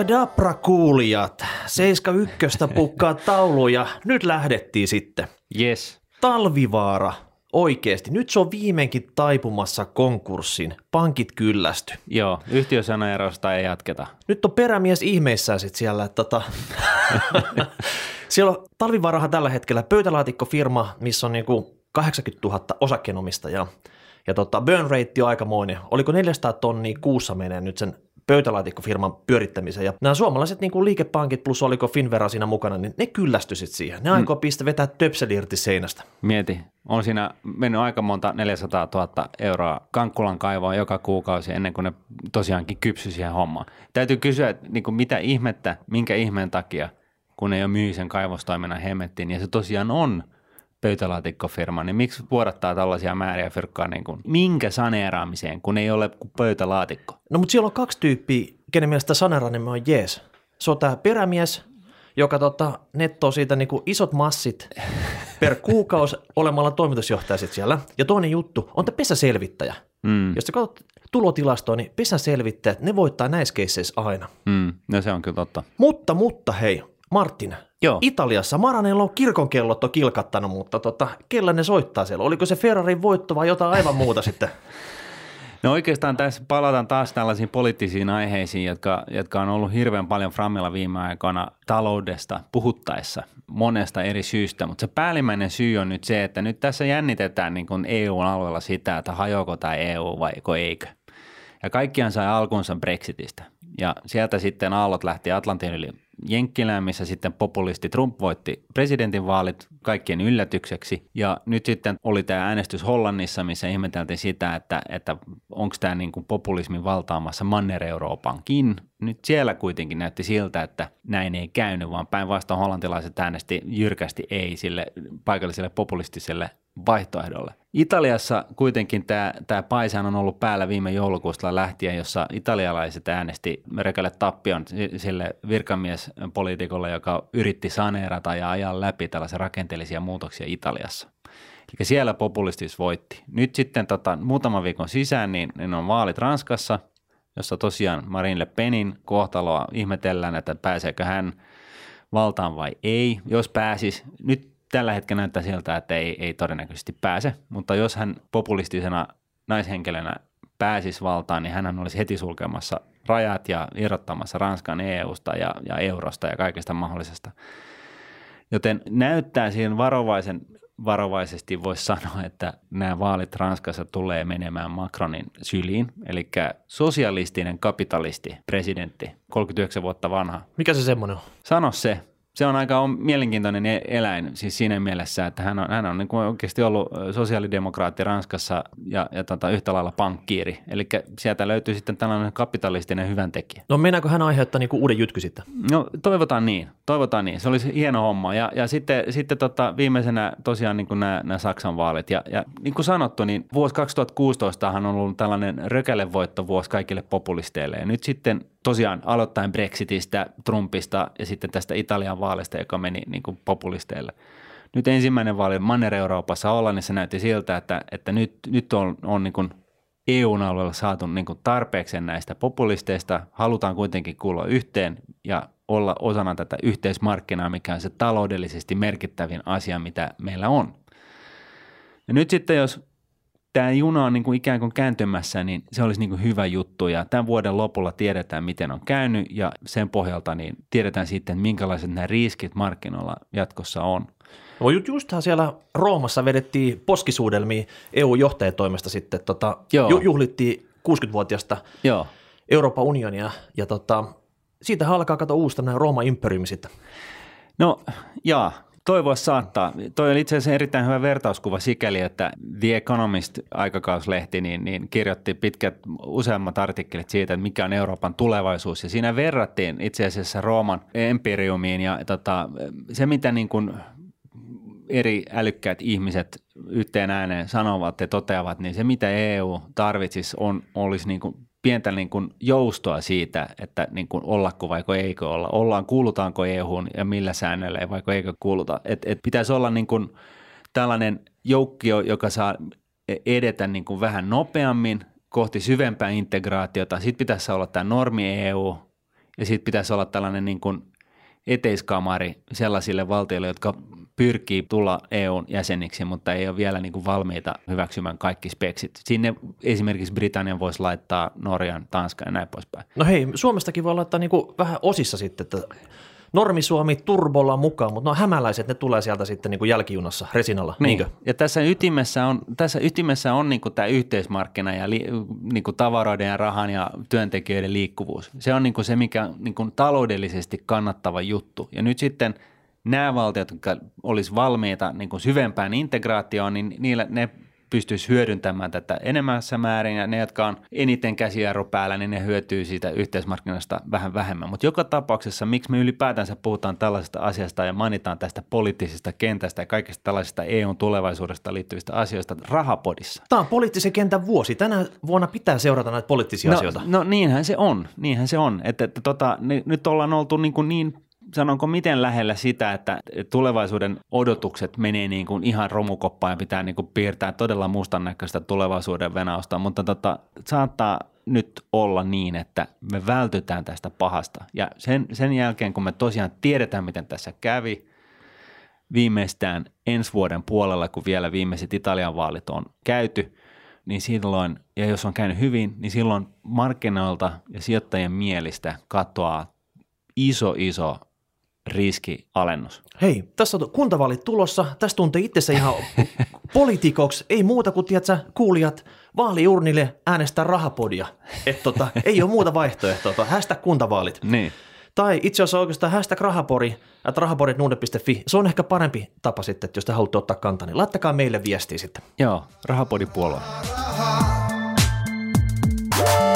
Abrakadabra kuulijat, 7-1 pukkaa tauluja, nyt lähdettiin sitten. Yes. Talvivaara, oikeasti, nyt se on viimeinkin taipumassa konkurssin, pankit kyllästy. Joo, yhtiösanaerosta ei jatketa. Nyt on perämies ihmeissään sitten siellä, että siellä on Talvivaarahan tällä hetkellä pöytälaatikkofirma, missä on niinku 80 000 osakkeenomistajaa. Ja burn rate on aikamoinen. Oliko 400 tonnia kuussa menee nyt sen pöytälaatikkofirman pyörittämiseen. Ja nämä suomalaiset niin liikepankit plus oliko Finvera siinä mukana, niin ne kyllästyisit siihen. Ne aikoo pistää vetää töpseli irti seinästä. Mieti, on siinä mennyt aika monta 400 000 euroa kankkulan kaivoa joka kuukausi ennen kuin ne tosiaankin kypsy siihen hommaan. Täytyy kysyä, että niin mitä ihmettä, minkä ihmeen takia, kun ei ole myy sen kaivostoiminnan hemmettiin, ja se tosiaan on pöytälaatikkofirma, niin miksi vuodattaa tällaisia määriä fyrkkaa, niin kuin, minkä saneeraamiseen, kun ei ole kuin pöytälaatikko? No mutta siellä on kaksi tyyppiä, kenen mielestä saneeraaminen on jees. Se on tämä perämies, joka nettoo siitä niin kuin isot massit per kuukausi olemalla toimitusjohtaja sit siellä. Ja toinen juttu on tämä pesäselvittäjä. Jos sä katsot tulotilastoa, niin pesäselvittäjät, ne voittaa näissä keisseissä aina. No se on kyllä totta. Mutta hei, Martin, joo. Italiassa Maranello kirkonkellot on kilkattanut, mutta kellä ne soittaa siellä? Oliko se Ferrarin voitto vai jotain aivan muuta sitten? No oikeastaan tässä palataan taas tällaisiin poliittisiin aiheisiin, jotka on ollut hirveän paljon framilla viime aikoina taloudesta puhuttaessa monesta eri syystä, mutta se päällimmäinen syy on nyt se, että nyt tässä jännitetään niin kuin EU-alueella sitä, että hajoako tämä EU vai eikö. Ja kaikkiaan sai alkunsa Brexitistä ja sieltä sitten aallot lähti Atlantin yli Jenkkilään, missä sitten populisti Trump voitti presidentinvaalit kaikkien yllätykseksi, ja nyt sitten oli tämä äänestys Hollannissa, missä ihmeteltiin sitä, että onko tämä niin kuin populismin valtaamassa Manner-Euroopankin. Nyt siellä kuitenkin näytti siltä, että näin ei käynyt, vaan päinvastoin hollantilaiset äänesti jyrkästi ei sille paikalliselle populistiselle vaihtoehdolle. Italiassa kuitenkin tämä paisahan on ollut päällä viime joulukuusta lähtien, jossa italialaiset äänesti rekälle tappion sille virkamiespoliitikolle, joka yritti saneerata ja ajaa läpi tällaisia rakenteellisia muutoksia Italiassa. Eli siellä populistis voitti. Nyt sitten muutaman viikon sisään niin on vaalit Ranskassa, jossa tosiaan Marine Le Penin kohtaloa ihmetellään, että pääseekö hän valtaan vai ei. Jos pääsisi, nyt tällä hetkellä näyttää siltä, että ei todennäköisesti pääse, mutta jos hän populistisena naishenkilönä pääsisi valtaan, niin hän olisi heti sulkemassa rajat ja irrottamassa Ranskan EUsta ja eurosta ja kaikesta mahdollisesta. Joten näyttää siihen varovaisesti voisi sanoa, että nämä vaalit Ranskassa tulee menemään Macronin syliin, eli sosialistinen kapitalisti presidentti, 39 vuotta vanha. Mikä se semmoinen on? Sano se. Se on aika mielenkiintoinen eläin siis siinä mielessä, että hän on niin kuin oikeasti ollut sosiaalidemokraatti Ranskassa ja yhtä lailla pankkiiri. Eli sieltä löytyy sitten tällainen kapitalistinen hyväntekijä. No mennäänkö hän aiheuttaa niin kuin uuden jytky sitten? No toivotaan niin. Se olisi hieno homma. Ja sitten viimeisenä tosiaan niin kuin nämä Saksan vaalit. Ja niin kuin sanottu, niin vuosi 2016 on ollut tällainen rökälevoittovuosi kaikille populisteille. Ja nyt sitten tosiaan aloittain Brexitistä, Trumpista ja sitten tästä Italian vaalista, joka meni niin kuin populisteille. Nyt ensimmäinen vaali Manner-Euroopassa Hollannissa näytti siltä, että nyt on niin kuin EU-alueella saatu niin kuin tarpeeksi näistä populisteista. Halutaan kuitenkin kuulua yhteen ja olla osana tätä yhteismarkkinaa, mikä on se taloudellisesti merkittävin asia, mitä meillä on. Ja nyt sitten jos tämä juna on niin kuin ikään kuin kääntymässä, niin se olisi niin kuin hyvä juttu ja tämän vuoden lopulla tiedetään, miten on käynyt ja sen pohjalta niin tiedetään sitten, minkälaiset nämä riskit markkinoilla jatkossa on. No justhan siellä Roomassa vedettiin poskisuudelmia EU-johtajatoimesta sitten, juhlittiin 60-vuotiaasta Joo. Euroopan unionia ja siitä alkaa katsoa uusta nämä Rooman imperiumista. No jaa. Toivoa saattaa. Toi oli itse asiassa erittäin hyvä vertauskuva sikäli, että The Economist -aikakauslehti niin kirjoitti useammat artikkelit siitä, että mikä on Euroopan tulevaisuus. Ja siinä verrattiin itse asiassa Rooman imperiumiin ja se, mitä niin kuin eri älykkäät ihmiset yhteen ääneen sanovat ja toteavat, niin se, mitä EU tarvitsisi, olisi niin kuin pientä niin kuin joustoa siitä, että niin kuin ollako vaiko eikö olla, kuulutaanko EU:hun ja millä säännöillä ja vaiko eikö kuuluta. Et pitäisi olla niin kuin tällainen joukkio, joka saa edetä niin kuin vähän nopeammin kohti syvempää integraatiota. Sitten pitäisi olla tämä normi EU ja siitä pitäisi olla tällainen niin kuin eteiskamari sellaisille valtioille, jotka pyrkii tulla EU:n jäseniksi, mutta ei ole vielä niin kuin valmiita hyväksymään kaikki speksit. Sinne esimerkiksi Britannian voisi laittaa Norjan, Tanskan ja näin poispäin. No hei, Suomestakin voi laittaa niin kuin vähän osissa sitten, että Normi-Suomi turbolla mukaan, mutta no hämäläiset, ne tulee sieltä sitten niin kuin jälkijunassa, resinalla. Niin. Niinkö? Ja tässä ytimessä on niin kuin tämä yhteismarkkina ja niin kuin tavaroiden ja rahan ja työntekijöiden liikkuvuus. Se on niin kuin se, mikä on niin kuin taloudellisesti kannattava juttu. Ja nyt sitten nämä valtiot, jotka olisi valmiita niin kuin syvempään integraatioon, niin niillä ne pystyisi hyödyntämään tätä enemmässä määrin, ja ne, jotka on eniten käsijarru päällä, niin ne hyötyy siitä yhteismarkkinasta vähän vähemmän. Mutta joka tapauksessa, miksi me ylipäätänsä puhutaan tällaisesta asiasta ja mainitaan tästä poliittisesta kentästä ja kaikesta tällaisesta EUn tulevaisuudesta liittyvistä asioista Rahapodissa? Tämä on poliittisen kentän vuosi. Tänä vuonna pitää seurata näitä poliittisia asioita. No niinhän se on. Nyt ollaan oltu niin sanonko miten lähellä sitä, että tulevaisuuden odotukset menee niin kuin ihan romukoppaan ja pitää niin kuin piirtää todella mustannäköistä tulevaisuuden venausta, mutta saattaa nyt olla niin, että me vältytään tästä pahasta. Ja sen jälkeen, kun me tosiaan tiedetään, miten tässä kävi, viimeistään ensi vuoden puolella, kun vielä viimeiset Italian vaalit on käyty, niin silloin, ja jos on käynyt hyvin, niin silloin markkinoilta ja sijoittajien mielistä katoaa iso riskialennus. Hei, tässä on kuntavaalit tulossa. Tässä tuntee itsensä ihan poliitikoksi. Ei muuta kuin, tiedätkö, kuulijat, vaaliurnille äänestää Rahapodia. Ei ole muuta vaihtoehtoa. Hashtag kuntavaalit. Niin. Tai itse asiassa oikeastaan hashtag rahapori, rahapori@nordnet.fi. Se on ehkä parempi tapa sitten, että jos te haluatte ottaa kantaa, niin laittakaa meille viestiä sitten. Joo, Rahapodin puolue.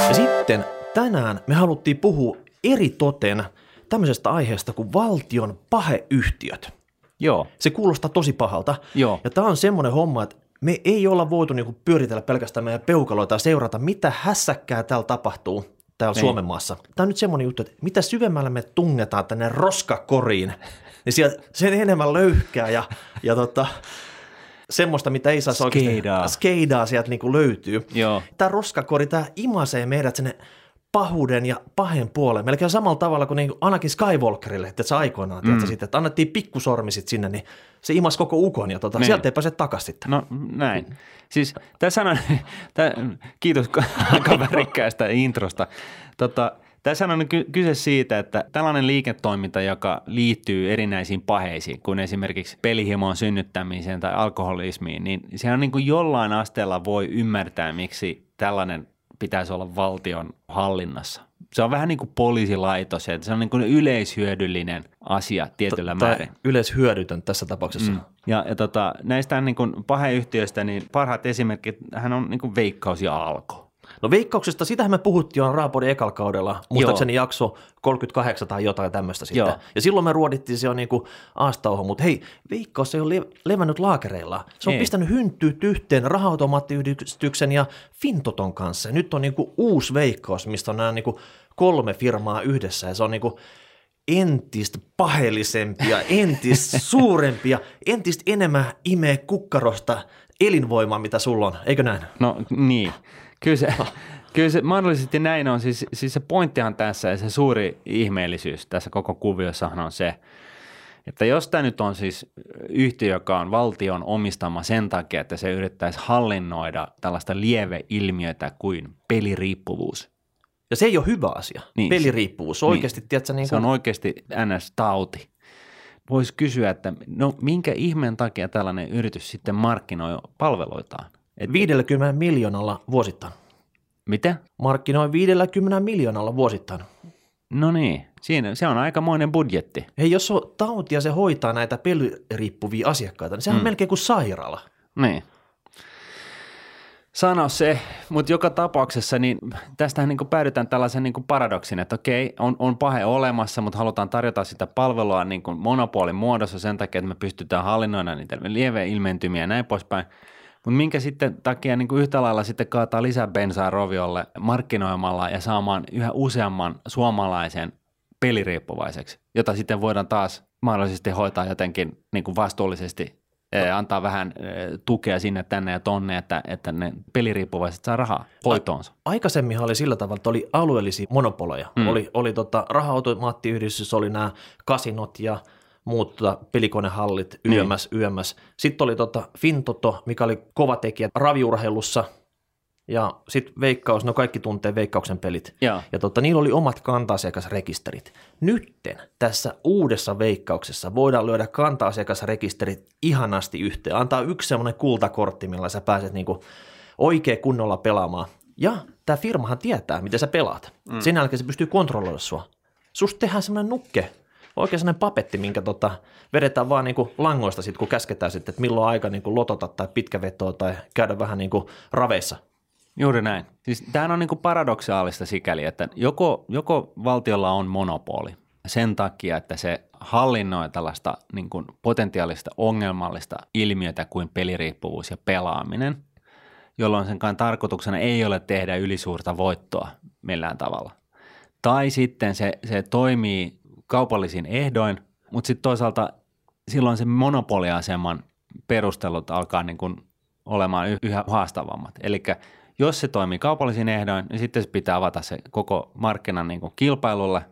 Ja sitten tänään me haluttiin puhua eritoten tämmöisestä aiheesta kuin valtion paheyhtiöt. Joo. Se kuulostaa tosi pahalta. Joo. Ja tämä on semmoinen homma, että me ei olla voitu niinku pyöritellä pelkästään meidän peukaloita ja seurata, mitä hässäkkää täällä tapahtuu täällä ei. Suomen maassa. Tämä on nyt semmoinen juttu, että mitä syvemmällä me tungetaan tänne roskakoriin, niin sieltä sen enemmän löyhkää ja semmoista, mitä ei saisi oikeasti skeidaa sieltä niinku löytyy. Joo. Tämä roskakori, tämä imasee meidät sinne pahuuden ja pahen puoleen. Melkein samalla tavalla kuin niin Anakin Skywalkerille, että se aikoinaan, että annettiin pikkusormi sinne, niin se imasi koko ukon ja sieltä ei pääse takaisin. No näin. Siis kiitos aika värikkäästä introsta. Tässä on kyse siitä, että tällainen liiketoiminta, joka liittyy erinäisiin paheisiin, kuin esimerkiksi pelihimon synnyttämiseen tai alkoholismiin, niin sehän on niin kuin jollain asteella voi ymmärtää, miksi tällainen pitäisi olla valtion hallinnassa. Se on vähän niin kuin poliisilaitos, että se on niin kuin yleishyödyllinen asia tietyllä määrin. Yleishyödytön tässä tapauksessa. Mm. Ja näistä niin kuin paheyhtiöistä niin parhaat esimerkit, hän on niin kuin Veikkaus ja Alko. No Veikkauksesta, sitähän me puhuttiin on Raapodin ekalla kaudella, muistaakseni jakso 38 tai jotain tämmöistä sitten. Joo. Ja silloin me ruodittiin se on niin kuin aastauho, mutta hei, Veikkaus ei ole levännyt laakereilla. Se on pistänyt hynttyyt yhteen raha-automaattiyhdistyksen ja Fintoton kanssa. Nyt on niin kuin uusi Veikkaus, mistä on nämä niin kuin 3 firmaa yhdessä ja se on niin kuin entistä paheellisempia, entistä suurempia, entistä enemmän imee kukkarosta elinvoimaa, mitä sulla on, eikö näin? No niin. Kyllä se mahdollisesti näin on. Siis se pointtihan tässä ja se suuri ihmeellisyys tässä koko kuviossahan on se, että jos tämä nyt on siis yhtiö, joka on valtion omistama sen takia, että se yrittäisi hallinnoida tällaista lieveilmiötä kuin peliriippuvuus. Ja se ei ole hyvä asia, niin, peliriippuvuus. Oikeasti, niin, tiedätkö, niin kuin... Se on oikeasti NS-tauti. Voisi kysyä, että no minkä ihmeen takia tällainen yritys sitten markkinoi palveluitaan? 50 miljoonalla vuosittain. Mitä? Markkinoin 50 miljoonalla vuosittain. No niin, se on aikamoinen budjetti. Hei, jos on tauti ja se hoitaa näitä peliriippuvia asiakkaita, niin sehän on melkein kuin sairaala. Niin. Sano se, mutta joka tapauksessa niin tästähän niin päädytään tällaisen niin paradoksin, että okei, on pahe olemassa, mutta halutaan tarjota sitä palvelua niin monopolin muodossa sen takia, että me pystytään hallinnoida niitä lieveilmentymiä ja näin poispäin. Mutta minkä sitten takia niin kuin yhtä lailla sitten kaataa lisää bensaa roviolle markkinoimalla ja saamaan yhä useamman suomalaisen peliriippuvaiseksi, jota sitten voidaan taas mahdollisesti hoitaa jotenkin niin kuin vastuullisesti antaa vähän tukea sinne tänne ja tonne, että ne peliriippuvaiset saa rahaa hoitoonsa. Aikaisemminhan oli sillä tavalla, että oli alueellisia monopoleja. Oli raha-automaattiyhdistys, oli nämä kasinot ja muut pelikonehallit, YMS. Sitten oli Fintoto, mikä oli kova tekijä raviurheilussa. Ja sitten Veikkaus, no kaikki tuntee Veikkauksen pelit. Ja niillä oli omat kanta-asiakasrekisterit. Nytten tässä uudessa Veikkauksessa voidaan lyödä kanta-asiakasrekisterit ihanasti yhteen. Antaa yksi semmoinen kultakortti, millä sä pääset niinku oikein kunnolla pelaamaan. Ja tämä firmahan tietää, miten sä pelaat. Sen jälkeen se pystyy kontrolloida sua. Susta tehdään semmoinen nukke. Oikein sellainen papetti, minkä vedetään vaan niinku langoista sit, kun käsketään sitten, että milloin aika niinku lotota tai pitkävetoa tai käydä vähän niinku raveissa. Juuri näin. Siis tämähän on niinku paradoksaalista sikäli, että joko valtiolla on monopoli sen takia, että se hallinnoi tällaista niinku potentiaalista ongelmallista ilmiötä kuin peliriippuvuus ja pelaaminen, jolloin senkaan tarkoituksena ei ole tehdä ylisuurta voittoa millään tavalla. Tai sitten se toimii kaupallisin ehdoin, mutta sitten toisaalta silloin se monopoliaseman perustelut alkaa niinku olemaan yhä haastavammat. Elikkä jos se toimii kaupallisin ehdoin, niin sitten se pitää avata se koko markkinan niin kuin kilpailulle.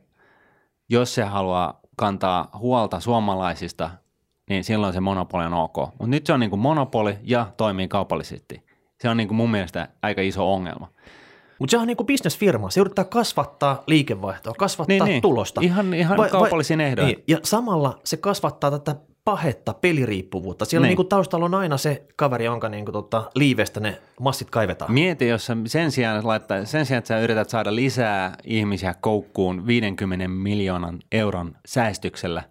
Jos se haluaa kantaa huolta suomalaisista, niin silloin se monopoli on ok. Mutta nyt se on niin kuin monopoli ja toimii kaupallisesti. Se on niin kuin mun mielestä aika iso ongelma. Mutta se on niin kuin bisnesfirma. Se yrittää kasvattaa liikevaihtoa, kasvattaa tulosta. Ihan kaupallisin ehdoin. Niin. Ja samalla se kasvattaa tätä pahetta peliriippuvuutta. Siellä niin kuin taustalla on aina se kaveri, jonka niin kuin liivestä ne massit kaivetaan. Mieti, jos sen sijaan, että sä yrität saada lisää ihmisiä koukkuun 50 miljoonan euron säästyksellä,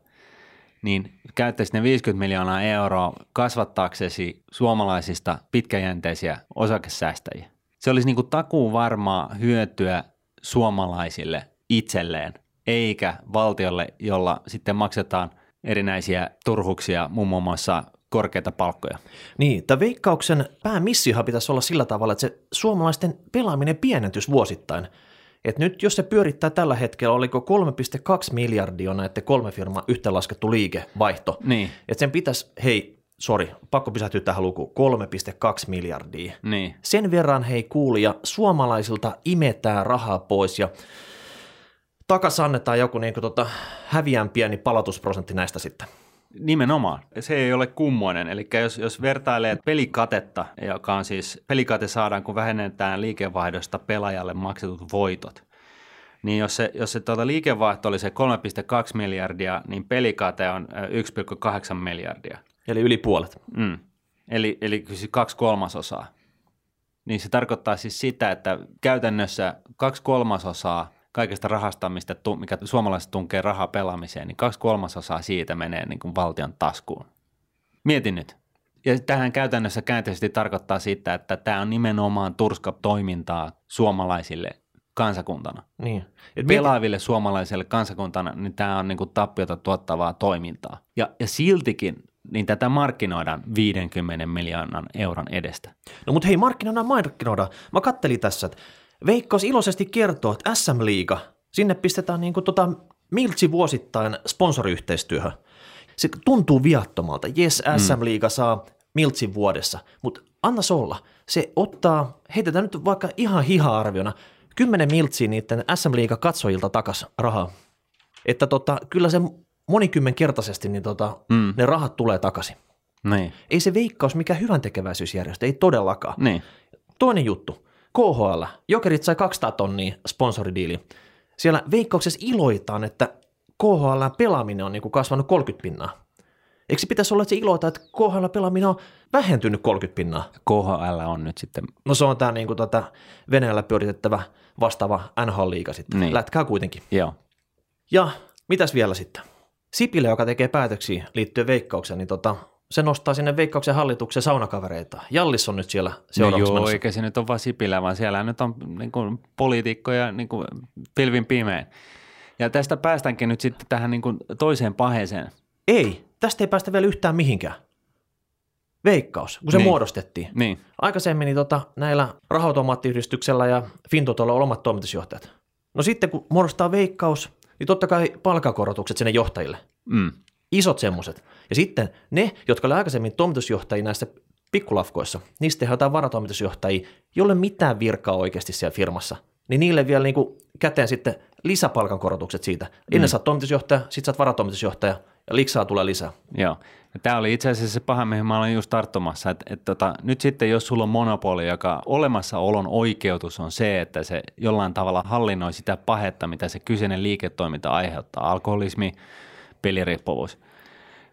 niin käyttäisi ne 50 miljoonaa euroa kasvattaaksesi suomalaisista pitkäjänteisiä osakesäästäjiä. Se olisi niin kuin takuu varmaa hyötyä suomalaisille itselleen, eikä valtiolle, jolla sitten maksetaan erinäisiä turhuuksia, muun muassa korkeita palkkoja. Niin, tämä Veikkauksen päämissiohan pitäisi olla sillä tavalla, että se suomalaisten pelaaminen pienentyisi vuosittain. Et nyt jos se pyörittää tällä hetkellä, oliko 3,2 miljardia näiden kolme firmaa yhteenlaskettu liikevaihto, niin että sen pitäisi, pakko pysähtyä tähän lukuun, 3,2 miljardia. Niin. Sen verran, kuulija, suomalaisilta imetään rahaa pois ja takaisin annetaan joku niin kuin häviän pieni palautusprosentti näistä sitten. Nimenomaan. Se ei ole kummoinen. Eli jos vertailee pelikatetta, joka on siis pelikate saadaan, kun vähennetään liikevaihdosta pelaajalle maksetut voitot, niin jos se liikevaihto oli se 3,2 miljardia, niin pelikate on 1,8 miljardia. Eli yli puolet. Eli 2/3. Niin se tarkoittaa siis sitä, että käytännössä 2/3 kaikesta rahasta, mikä suomalaiset tunkee rahaa pelaamiseen, niin 2/3 siitä menee niin kuin valtion taskuun. Mieti nyt. Ja tähän käytännössä käänteisesti tarkoittaa sitä, että tämä on nimenomaan turskatoimintaa suomalaisille kansakuntana. Niin. Pelaaville suomalaisille kansakuntana, niin tämä on niin kuin tappiota tuottavaa toimintaa. Ja siltikin niin tätä markkinoidaan 50 miljoonan euron edestä. No mutta markkinoidaan. Mä kattelin tässä, että Veikkaus iloisesti kertoo, että SM-liiga, sinne pistetään niin kuin miltsi vuosittain sponsoriyhteistyöhön. Se tuntuu viattomalta. Jes, SM-liiga saa miltsin vuodessa, mutta annas olla. Se ottaa, heitetään nyt vaikka ihan hiha-arviona, 10 miltsiä niiden SM-liiga katsojilta takaisin rahaa. Että kyllä se monikymmenkertaisesti niin ne rahat tulee takaisin. Niin. Ei se Veikkaus mikään hyväntekeväisyysjärjestö, ei todellakaan. Niin. Toinen juttu. KHL. Jokerit sai 200 tonnia sponsoridiiliä. Siellä Veikkauksessa iloitaan, että KHL pelaaminen on niin kuin kasvanut 30%. Eikö se pitäisi olla, että se iloitaan, että KHL pelaaminen on vähentynyt 30%? KHL on nyt sitten. No se on tämä niin kuin Venäjällä pyöritettävä vastaava NHL-liiga sitten. Niin. Lätkää kuitenkin. Joo. Ja mitäs vielä sitten? Sipilä, joka tekee päätöksiä liittyen Veikkaukseen, niin se nostaa sinne Veikkauksen hallituksen saunakavereita. Jallis on nyt siellä seuraavaksi menossa. Eikä se nyt ole vaan Sipilä, vaan siellä nyt on niin kuin poliitikkoja niin kuin pilvin pimein. Ja tästä päästäänkin nyt sitten tähän niin kuin toiseen paheeseen. Ei, tästä ei päästä vielä yhtään mihinkään. Veikkaus, kun se muodostettiin. Niin. Aikaisemmin niin näillä raha-automaattiyhdistyksellä ja Fintotolla on omat toimitusjohtajat. No sitten kun muodostaa Veikkaus, niin totta kai palkakorotukset sinne johtajille. Isot semmoiset. Ja sitten ne, jotka oli aikaisemmin toimitusjohtajia näissä pikkulafkoissa, niistä tehdään jotain varatoimitusjohtajia, jolle mitään virkaa oikeasti siellä firmassa, niin niille vielä niinku käteen sitten lisäpalkankorotukset siitä. Ennen sä oot toimitusjohtaja, sit sä oot varatoimitusjohtaja ja liksaa tulee lisää. Joo. Tämä oli itse asiassa se paha, mihin mä olin just tarttumassa. Nyt sitten, jos sulla on monopoli, joka olemassaolon oikeutus on se, että se jollain tavalla hallinnoi sitä pahetta, mitä se kyseinen liiketoiminta aiheuttaa, alkoholismi, peliriippuvuus.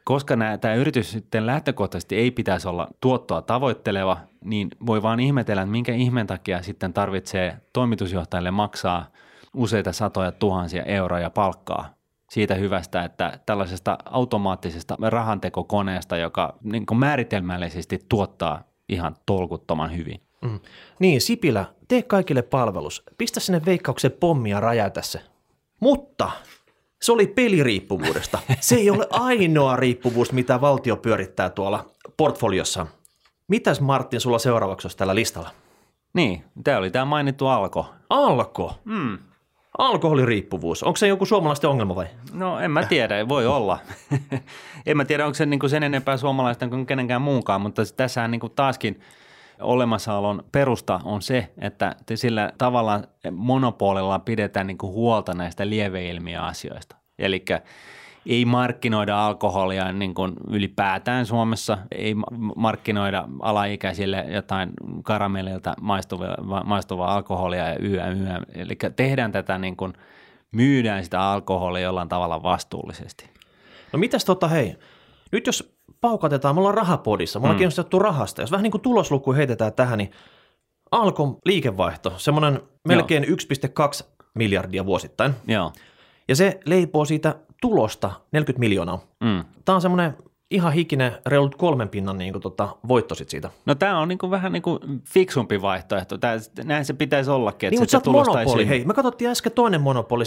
Koska tämä yritys sitten lähtökohtaisesti ei pitäisi olla tuottoa tavoitteleva, niin voi vaan ihmetellä, että minkä ihmeen takia sitten tarvitsee toimitusjohtajalle maksaa useita satoja tuhansia euroja palkkaa siitä hyvästä, että tällaisesta automaattisesta rahantekokoneesta, joka niin kuin määritelmällisesti tuottaa ihan tolkuttoman hyvin. Mm. Niin, Sipilä, tee kaikille palvelus. Pistä sinne Veikkauksen pommia, räjäytä se. Mutta se oli peliriippuvuudesta. Se ei ole ainoa riippuvuus, mitä valtio pyörittää tuolla portfoliossa. Mitäs Martin sulla seuraavaksi olisi tällä listalla? Niin, tämä oli tämä mainittu Alko. Alko? Mm. Alkoholiriippuvuus. Onko se joku suomalaisten ongelma vai? No en mä tiedä, voi olla. En mä tiedä, onko se niinku sen enempää suomalaisten kuin kenenkään muunkaan, mutta tässähän niinku taaskin olemassaolon perusta on se, että sillä tavallaan monopolilla pidetään niinku huolta näistä lieveilmiöasioista. Eli ei markkinoida alkoholia niin kuin ylipäätään Suomessa, ei markkinoida alaikäisille jotain karamellilta maistuvaa alkoholia ja yö. Eli tehdään tätä, niin kuin, myydään sitä alkoholia jollain tavalla vastuullisesti. No mitäs hei, nyt jos paukatetaan, me ollaan rahapodissa, me ollaan kiinnostettu rahasta, jos vähän niin kuin tulosluku heitetään tähän, niin Alkon liikevaihto, semmoinen melkein 1,2 miljardia vuosittain. Joo. Ja se leipoo siitä tulosta 40 miljoonaa. Mm. Tämä on semmoinen ihan hikinen, reilut 3% niin kuin voitto siitä. No tämä on niin kuin vähän niin kuin fiksumpi vaihtoehto. Näin se pitäisi ollakin. Niin, mutta sä oot monopoli. Hei, me katsottiin äsken toinen monopoli.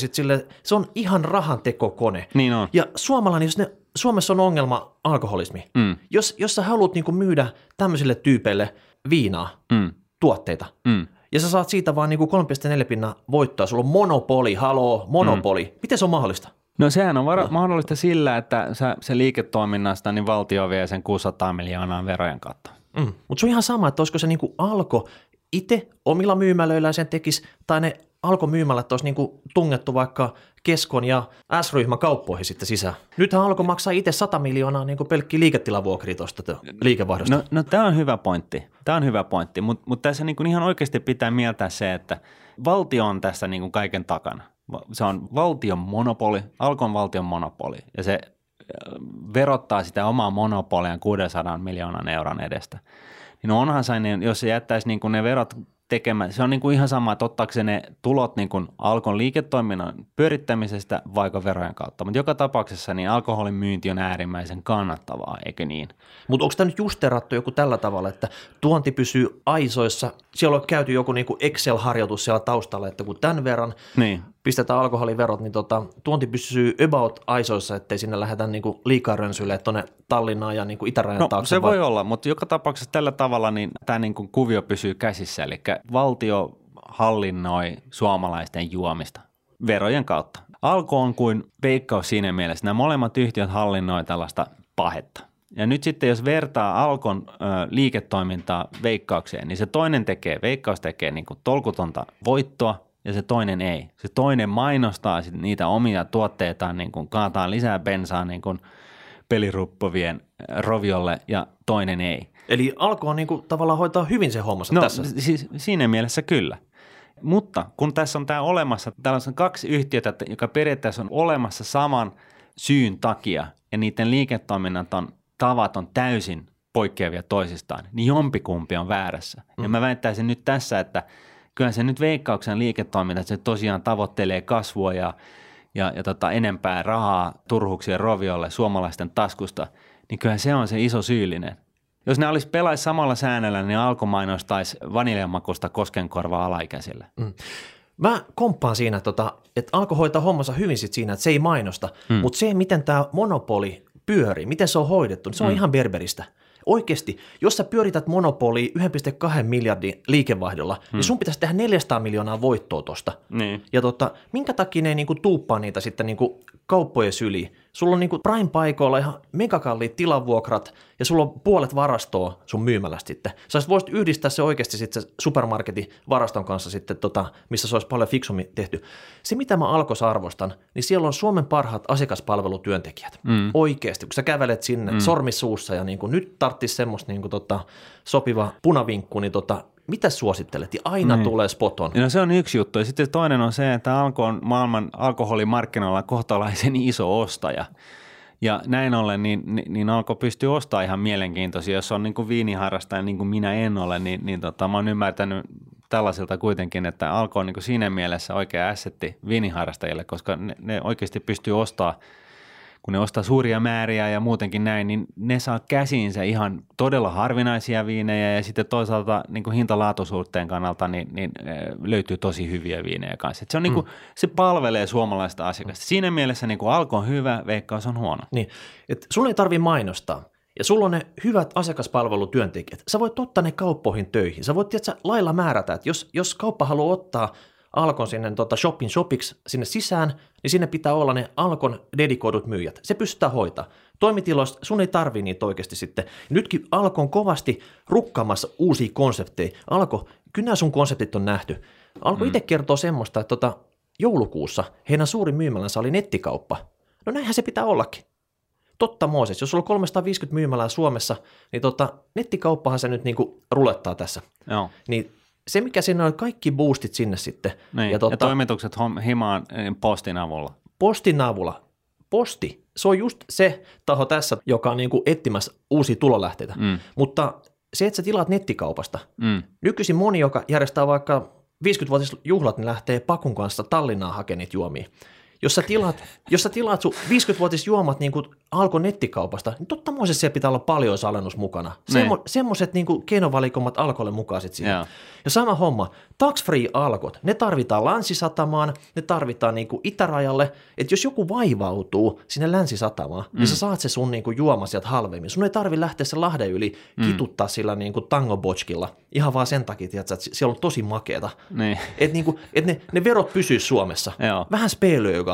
Se on ihan rahantekokone. Niin on. Ja suomalainen, jos Suomessa on ongelma alkoholismi. Mm. Jos sä haluat niin kuin myydä tämmöisille tyypeille viinaa, tuotteita, ja sä saat siitä vaan niin kuin 3,4% voittoa. Sulla on monopoli, monopoli. Miten se on mahdollista? No sehän on mahdollista sillä, että se liiketoiminnasta niin valtio vie sen 600 miljoonaa verojen kautta. Mm. Mutta se on ihan sama, että olisiko se niinku Alko itse omilla myymälöillä sen tekisi, tai ne Alko myymälät olisi niinku tungettu vaikka Keskon ja S-ryhmän kauppoihin sitten sisään. Nythän Alko maksaa itse 100 miljoonaa niinku pelkkiä liiketilavuokria tuosta liikevaihdosta. No tämä on hyvä pointti, mutta tässä niinku ihan oikeasti pitää mieltää se, että valtio on tässä niinku kaiken takana. Se on valtion monopoli, Alkon valtion monopoli, ja se verottaa sitä omaa monopoliaan 600 miljoonan euron edestä. Niin onhan se, jos se jättäisi niin kuin ne verot tekemään, se on niin kuin ihan sama, että ottaako se ne tulot niin kuin Alkon liiketoiminnan pyörittämisestä vaiko verojen kautta. Mutta joka tapauksessa niin alkoholin myynti on äärimmäisen kannattavaa, eikö niin? Mutta onko tämä nyt justerattu joku tällä tavalla, että tuonti pysyy aisoissa, siellä on käyty joku niin kuin Excel-harjoitus siellä taustalla, että kun tämän verran pistetään alkoholiverot, niin tuonti pysyy about aisoissa, ettei sinne lähdetä niin kuin liikaa rönsyille tuonne Tallinnaan ja niin kuin Itärajan taakse. Se voi olla, mutta joka tapauksessa tällä tavalla niin tämä niin kuin kuvio pysyy käsissä, eli valtio hallinnoi suomalaisten juomista verojen kautta. Alko on kuin Veikkaus siinä mielessä. Nämä molemmat yhtiöt hallinnoi tällaista pahetta. Ja nyt sitten jos vertaa Alkon liiketoimintaa Veikkaukseen, niin se toinen Veikkaus tekee niin kuin tolkutonta voittoa ja se toinen ei. Se toinen mainostaa sitten niitä omia tuotteitaan, niin kuin kaataan lisää bensaa niin kuin peliruppuvien roviolle ja toinen ei. Eli Alko on niin kuin tavallaan hoitaa hyvin sen hommansa tässä. Siis siinä mielessä kyllä. Mutta kun tässä on tämä olemassa, täällä on kaksi yhtiötä, joka periaatteessa on olemassa saman syyn takia ja niiden liiketoiminnat on tavat on täysin poikkeavia toisistaan, niin jompikumpi on väärässä. Ja mä väittäisin nyt tässä, että kyllä se nyt Veikkauksen liiketoiminta, että se tosiaan tavoittelee kasvua ja enempää rahaa turhuksien roviolle suomalaisten taskusta, niin kyllä se on se iso syyllinen. Jos ne olisi pelaisi samalla säännöllä, niin Alko mainostaisi vaniljamakusta koskenkorvaa alaikäisille. Mm. Mä komppaan siinä, että Alko hoitaa hommansa hyvin sit siinä, että se ei mainosta, mutta se, miten tämä monopoli pyörii, miten se on hoidettu, niin se on ihan berberistä. Oikeasti, jos sä pyörität monopolia 1,2 miljardin liikevaihdolla, niin sun pitäisi tehdä 400 miljoonaa voittoa tosta. Niin. Ja minkä takia ne niinku tuuppaa niitä sitten niinku kauppojen syliin? Sulla on niinku prime-paikoilla ihan megakalliit tilavuokrat ja sulla on puolet varastoa sun myymälästä sitten. Sä voisit yhdistää se oikeasti sitten supermarketin varaston kanssa sitten, missä se olisi paljon fiksummin tehty. Se, mitä mä Alkossa arvostan, niin siellä on Suomen parhaat asiakaspalvelutyöntekijät. Mm. Oikeasti, kun sä kävelet sinne sormisuussa ja niinku, nyt tarvitsisi semmoista niinku, sopiva punavinkku, niin mitä suosittelet? Ja aina tulee spoton. No se on yksi juttu. Ja sitten toinen on se, että Alko on maailman alkoholimarkkinoilla kohtalaisen iso ostaja. Ja näin ollen niin Alko pystyy ostamaan ihan mielenkiintoisia. Jos on niin kuin viiniharrastaja, niin kuin minä en ole, niin mä oon ymmärtänyt tällaisilta kuitenkin, että Alko on niin kuin siinä mielessä oikea assetti viiniharrastajille, koska ne oikeasti pystyy ostamaan. Kun ne ostaa suuria määriä ja muutenkin näin, niin ne saa käsiinsä ihan todella harvinaisia viinejä ja sitten toisaalta niin kuin hintalaatuisuuteen kannalta niin löytyy tosi hyviä viinejä kanssa. Et se on niin kuin, se palvelee suomalaista asiakasta. Siinä mielessä niin kuin Alko on hyvä, Veikkaus on huono. Niin, että sun ei tarvitse mainostaa. Ja sulla on ne hyvät asiakaspalvelutyöntekijät. Sä voit ottaa ne kauppoihin töihin. Sä voit lailla määrätä, että jos kauppa haluaa ottaa Alkon sinne shopping shopiksi sinne sisään, niin sinne pitää olla ne Alkon dedikoidut myyjät. Se pystytään hoitaa. Toimitiloista sun ei tarvii niitä oikeasti sitten. Nytkin Alko on kovasti rukkaamassa uusia konsepteja. Alko, kyllä nämä sun konseptit on nähty. Alko itse kertoo semmoista, että joulukuussa heidän suurin myymälänsä oli nettikauppa. No näinhän se pitää ollakin. Totta Mooses, jos sulla on 350 myymälää Suomessa, niin nettikauppahan se nyt niinku rulettaa tässä. Joo. Niin se, mikä siinä on, kaikki boostit sinne sitten. Niin, ja toimitukset himaan postin avulla. Postin avulla. Posti, se on just se taho tässä, joka on niinku etsimässä uusia tulolähteitä. Mutta se, että sä tilaat nettikaupasta. Nykyisin moni, joka järjestää vaikka 50-vuotisjuhlat, niin lähtee pakun kanssa Tallinnaan hakemaan niitä juomia. Jos sä tilaat sun 50-vuotisjuomat niin Alkon nettikaupasta, niin totta muassa siellä pitää olla paljon salennus mukana. Semmoiset niin keinovalikoimat Alkolle mukaan sitten siihen. Yeah. Ja sama homma, tax-free Alkot, ne tarvitaan Länsi-satamaan, ne tarvitaan niin Itärajalle, että jos joku vaivautuu sinne Länsi-satamaan, niin sä saat se sun niin juoma sieltä halvemmin. Sun ei tarvi lähteä se Lahden yli kituttaa sillä niin tangobotskilla, ihan vaan sen takia, että siellä on tosi makeata. Että niin et ne verot pysyis Suomessa. Yeah. Vähän speilöä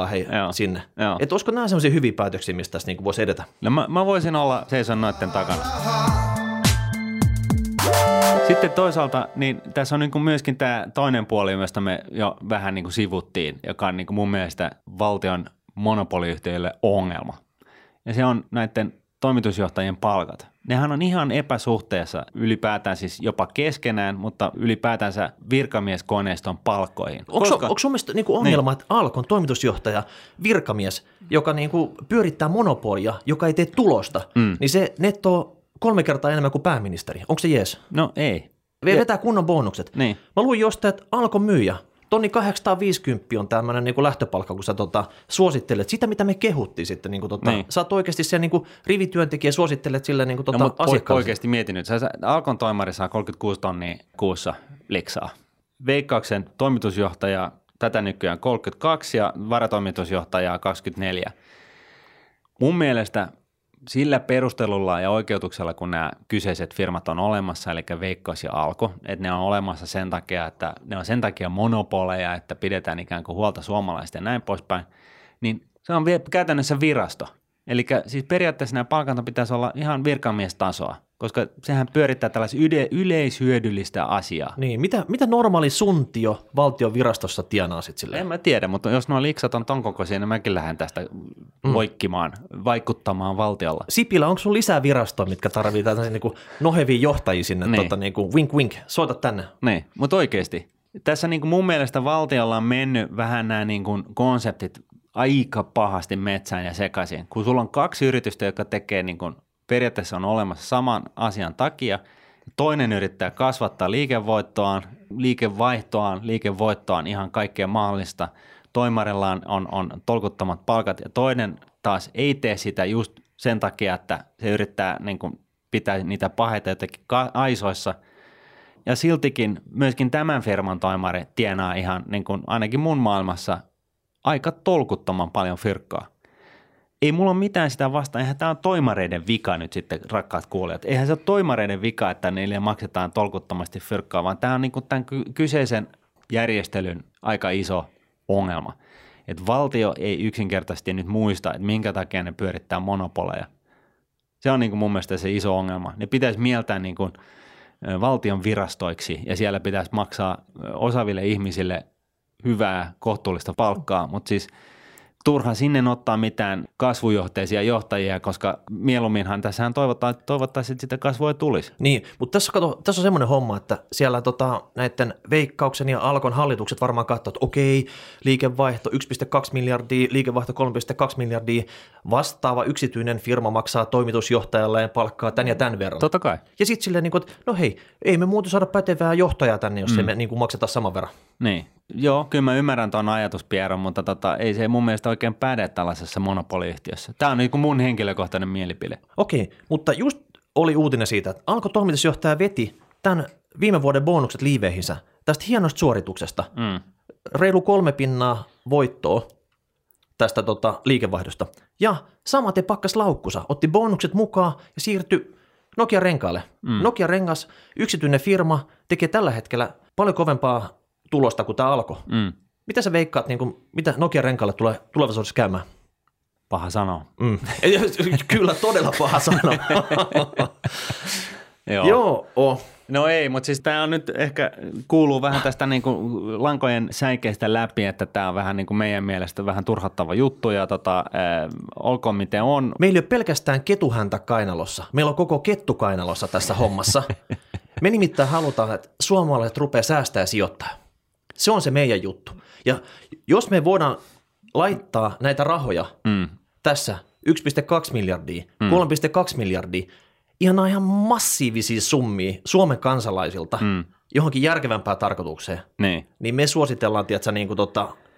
sinne. Että olisiko nämä sellaisia hyviä päätöksiä, mistä tässä niinku voisi edetä? No mä voisin olla seison noiden takana. Sitten toisaalta, niin tässä on niinku myöskin tämä toinen puoli, josta me jo vähän niinku sivuttiin, joka on niinku mun mielestä valtion monopoliyhtiöille ongelma. Ja se on näiden toimitusjohtajien palkat. Nehän on ihan epäsuhteessa ylipäätään, siis jopa keskenään, mutta ylipäätänsä virkamieskoneiston palkkoihin. Onko sun mielestä niinku ongelma, että Alkon toimitusjohtaja, virkamies, joka niinku pyörittää monopolia, joka ei tee tulosta, niin se nettoo 3 kertaa enemmän kuin pääministeri. Onko se jees? No ei. Vetää kunnon bonukset. Niin. Mä luin jostain, että Alkon myyjä. 1850 on tämmöinen niin lähtöpalkka, kun sä suosittelet sitä, mitä me kehuttiin sitten. Niin niin. Sä oot oikeasti siellä niin rivityöntekijä, suosittelet sille niin asiakkaalle. Oikeasti mietin nyt. Alkon toimari saa 36 tonnia kuussa liksaa. Veikkauksen toimitusjohtaja tätä nykyään 32 ja varatoimitusjohtajaa 24. Mun mielestä sillä perustelulla ja oikeutuksella, kun nämä kyseiset firmat on olemassa, eli Veikkaus ja Alko, että ne on olemassa sen takia, että ne on sen takia monopoleja, että pidetään ikään kuin huolta suomalaisista ja näin poispäin, niin se on käytännössä virasto. Eli siis periaatteessa nämä palkat pitäisi olla ihan virkamiestasoa, koska sehän pyörittää tällaista yleishyödyllistä asiaa. Niin, mitä normaali suntio valtion virastossa tienaa sitten silleen? En mä tiedä, mutta jos nuo liksat on ton kokoisia, niin mäkin lähden tästä loikkimaan, vaikuttamaan valtiolla. Sipilä, onko sun lisää virastoa, mitkä tarvii tällaisia niin nohevia johtajia sinne, niin. Niin kuin, wink wink, soita tänne. Niin, mutta oikeasti. Tässä niin kuin mun mielestä valtiolla on mennyt vähän nämä niin kuin konseptit aika pahasti metsään ja sekaisin. Kun sulla on 2 yritystä, jotka tekee niin kuin periaatteessa on olemassa saman asian takia. Toinen yrittää kasvattaa liikevaihtoaan, ihan kaikkea mahdollista. Toimarillaan on tolkuttomat palkat ja toinen taas ei tee sitä just sen takia, että se yrittää niin kuin pitää niitä paheita jotenkin aisoissa. Ja siltikin myöskin tämän firman toimari tienaa ihan niin kuin ainakin mun maailmassa aika tolkuttoman paljon fyrkkaa. Ei mulla ole mitään sitä vastaan. Eihän tämä on toimareiden vika nyt sitten, rakkaat kuulijat. Eihän se ole toimareiden vika, että niille maksetaan tolkuttomasti fyrkkaa, vaan tämä on niin kuin tämän kyseisen järjestelyn aika iso ongelma. että valtio ei yksinkertaisesti nyt muista, että minkä takia ne pyörittää monopoleja. Se on niin kuin mun mielestä se iso ongelma. Ne pitäisi mieltää niin kuin valtion virastoiksi ja siellä pitäisi maksaa osaaville ihmisille hyvää kohtuullista palkkaa, mutta siis turha sinne ottaa mitään kasvujohteisia johtajia, koska mieluumminhan tässähän toivottaisiin, että sitä kasvua tulisi. Niin, mutta tässä on semmoinen homma, että siellä näiden Veikkauksen ja Alkon hallitukset varmaan katsovat, että okei, liikevaihto 1,2 miljardia, liikevaihto 3,2 miljardia, vastaava yksityinen firma maksaa toimitusjohtajalleen palkkaa tämän ja tämän verran. Totta kai. Ja sitten silleen, että no hei, ei me muuten saada pätevää johtajaa tänne, jos me makseta saman verran. Niin. Joo, kyllä mä ymmärrän tuon ajatuspierron, mutta ei se mun mielestä oikein päde tällaisessa monopoliyhtiössä. Tämä on niin kuin mun henkilökohtainen mielipide. Okei, mutta just oli uutinen siitä, että Alko toimitusjohtaja veti tämän viime vuoden bonukset liiveihinsä tästä hienosta suorituksesta. Reilu 3 pinnaa voittoa tästä liikevaihdosta. Ja samaten pakkas laukkusa, otti bonukset mukaan ja siirtyi Nokia-renkaalle. Nokia-rengas, yksityinen firma, tekee tällä hetkellä paljon kovempaa tulosta, kun tämä alkoi. Mitä sä veikkaat, niin kun, mitä Nokia-renkaalle tulee tulevaisuudessa käymään? Paha sanoa. Kyllä, todella paha sanoa. Joo. No ei, mutta siis tämä on nyt ehkä kuuluu vähän tästä niin kuin lankojen säikeistä läpi, että tämä on vähän niin kuin meidän mielestä vähän turhattava juttu ja olkoon miten on. Meillä ei ole pelkästään ketuhäntä kainalossa. Meillä on koko kettu kainalossa tässä hommassa. Me nimittäin halutaan, että suomalaiset rupeaa säästää ja sijoittaa. Se on se meidän juttu. Ja jos me voidaan laittaa näitä rahoja tässä 1,2 miljardia, 3,2 miljardia, ihan massiivisia summia Suomen kansalaisilta johonkin järkevämpään tarkoitukseen, niin me suositellaan, tiedätkö, niin kuin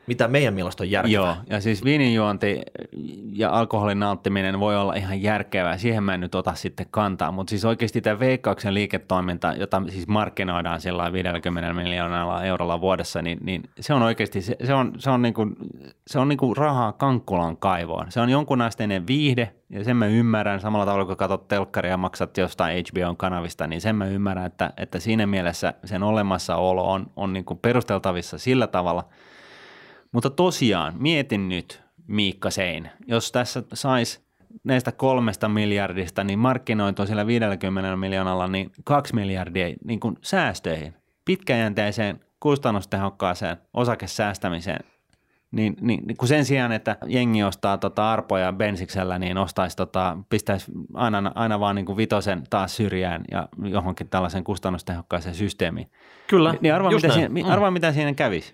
mitä meidän mielestä on järkevää. Joo, ja siis viininjuonti ja alkoholin nauttiminen voi olla ihan järkevää. Siihen mä en nyt ota sitten kantaa, mutta siis oikeasti tämä Veikkauksen liiketoiminta, jota siis markkinoidaan sillä 50 miljoonalla eurolla vuodessa, niin se on oikeasti, se on niin kuin rahaa kankkulan kaivoon. Se on jonkunasteinen viihde, ja sen mä ymmärrän, samalla tavalla kun katsot telkkaria ja maksat jostain HBOn kanavista, niin sen mä ymmärrän, että siinä mielessä sen olemassaolo on niin kuin perusteltavissa sillä tavalla. Mutta tosiaan, mietin nyt Miikka Sein, jos tässä saisi näistä 3 miljardista, niin markkinointua sillä 50 miljoonalla, niin 2 miljardia niin kuin säästöihin, pitkäjänteiseen, kustannustehokkaaseen osakesäästämiseen, niin kun sen sijaan, että jengi ostaa arpoja bensiksellä, niin pistäisi aina vaan niin kuin 5 taas syrjään ja johonkin tällaisen kustannustehokkaaseen systeemiin. Kyllä, niin arvaa mitä siinä kävisi.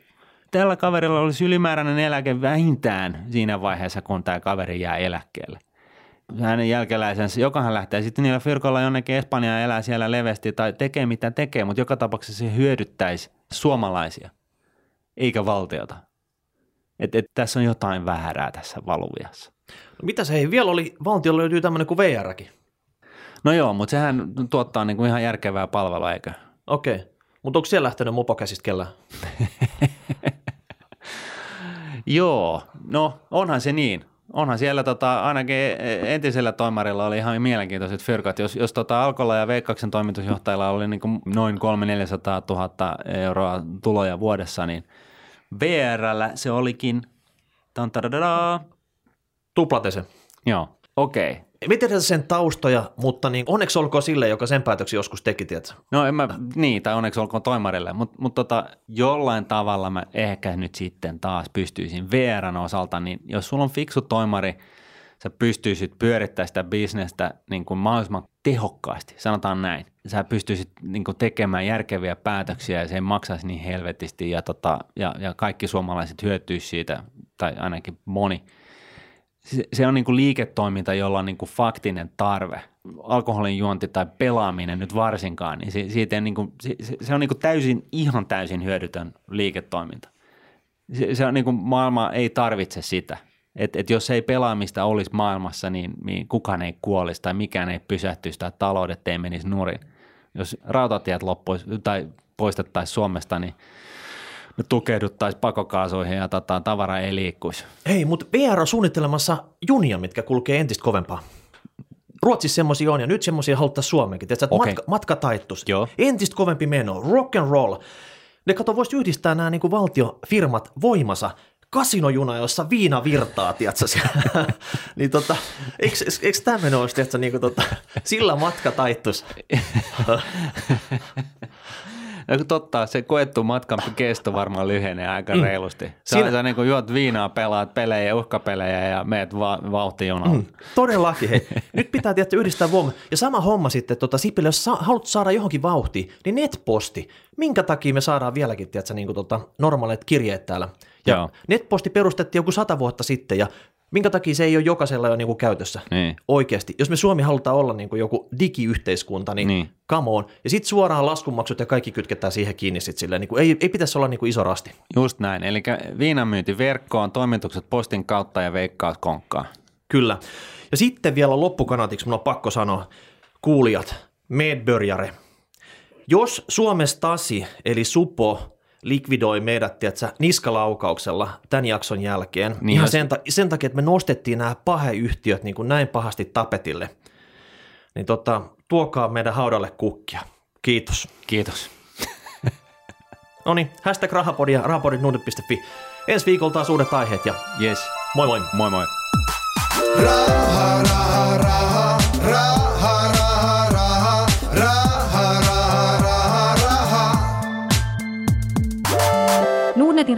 Tällä kaverilla olisi ylimääräinen eläke vähintään siinä vaiheessa, kun tämä kaveri jää eläkkeelle. Hänen jälkeläisensä, jokahan lähtee sitten niillä firkoilla jonnekin Espanjaan, elää siellä levästi tai tekee mitä tekee, mutta joka tapauksessa se hyödyttäisi suomalaisia, eikä valtiota. Tässä on jotain väärää tässä valuviassa. No mitä se ei vielä oli, valtiolla löytyy tämmöinen kuin VRkin. No joo, mutta sehän tuottaa niinku ihan järkevää palvelua, eikö? Okei. Mutta onko siellä lähtenyt mopokäsistä kellään? Joo, no onhan se niin. Onhan siellä ainakin entisellä toimarilla oli ihan mielenkiintoiset fyrkat. Jos Alkolla ja Veikkauksen toimitusjohtajilla oli niin kuin noin 300,000–400,000 euroa tuloja vuodessa, niin VR:llä se olikin tuplatese. Joo, okei. Okay. Me tiedetään sen taustoja, mutta niin onneksi olkoon sille, joka sen päätöksen joskus teki, tiedätkö? No tai onneksi olkoon toimarille, mutta jollain tavalla mä ehkä nyt sitten taas pystyisin VR:n osalta, niin jos sulla on fiksu toimari, sä pystyisit pyörittämään sitä bisnestä niin kuin mahdollisimman tehokkaasti, sanotaan näin. Sä pystyisit niin kuin tekemään järkeviä päätöksiä ja se ei maksaisi niin helvetisti ja kaikki suomalaiset hyötyisivät siitä, tai ainakin moni. Se on niin kuin liiketoiminta, jolla on niin kuin faktinen tarve. Alkoholin juonti tai pelaaminen nyt varsinkaan, niin se on niin kuin ihan täysin hyödytön liiketoiminta. Se on niin kuin maailma ei tarvitse sitä. Et jos ei pelaamista olisi maailmassa, niin kukaan ei kuolisi tai mikään ei pysähtyisi tai taloudet ei menisi nurin. Jos rautatiet loppuisi tai poistettaisiin Suomesta, niin me tukehduttaisiin pakokaasuihin ja tavara ei liikkuisi. Hei, mutta VR on suunnittelemassa junia, mitkä kulkee entistä kovempaa. Ruotsissa semmoisia on ja nyt semmoisia haluttaisiin Suomeenkin. Tiedätkö, okay. Matka taittuisi. Entistä kovempi meno, rock and roll. Ne voisi yhdistää nämä niin kuin valtiofirmat voimansa kasinojuna, jossa viina virtaa, tiedätkö siellä. Niin eikö tämmöinen olisi, tiedätkö, niin kuin sillä matka taittuisi? No totta, se koettu matkan kesto varmaan lyhenee aika reilusti. Sä niin kuin juot viinaa, pelaat pelejä, uhkapelejä ja meet vauhtijunaan. Todellakin, hei. Nyt pitää tietysti yhdistää vuomaa. Ja sama homma sitten, Sipilä, jos haluat saada johonkin vauhtiin, niin netposti. Minkä takia me saadaan vieläkin, tiedätkö, niin kuin normaaleet kirjeet täällä. Ja joo. Netposti perustettiin joku 100 vuotta sitten ja minkä takia se ei ole jokaisella jo niin käytössä niin. Oikeasti. Jos me Suomi halutaan olla niin joku digiyhteiskunta, niin come on. Ja sitten suoraan laskunmaksut ja kaikki kytketään siihen kiinni. Silleen, niin ei pitäisi olla niin iso rasti. Just näin. Eli viinamyynti verkkoon, toimitukset postin kautta ja Veikkaus konkkaan. Kyllä. Ja sitten vielä loppukanatiksi mun on pakko sanoa, kuulijat, medbörjare. Jos Suomen Stasi eli SUPO likvidoi meidät, tiedätkö, niskalaukauksella tämän jakson jälkeen. Niin ihan sen takia, että me nostettiin nämä paheyhtiöt niin kuin näin pahasti tapetille. Niin tuokaa meidän haudalle kukkia. Kiitos. Kiitos. Noniin, #rahapodi ja rahapodinudit.fi. Ensi viikolla taas uudet aiheet ja yes. Moi moi. Moi moi. Raha, raha, raha, raha, raha, raha, raha. Nordnetin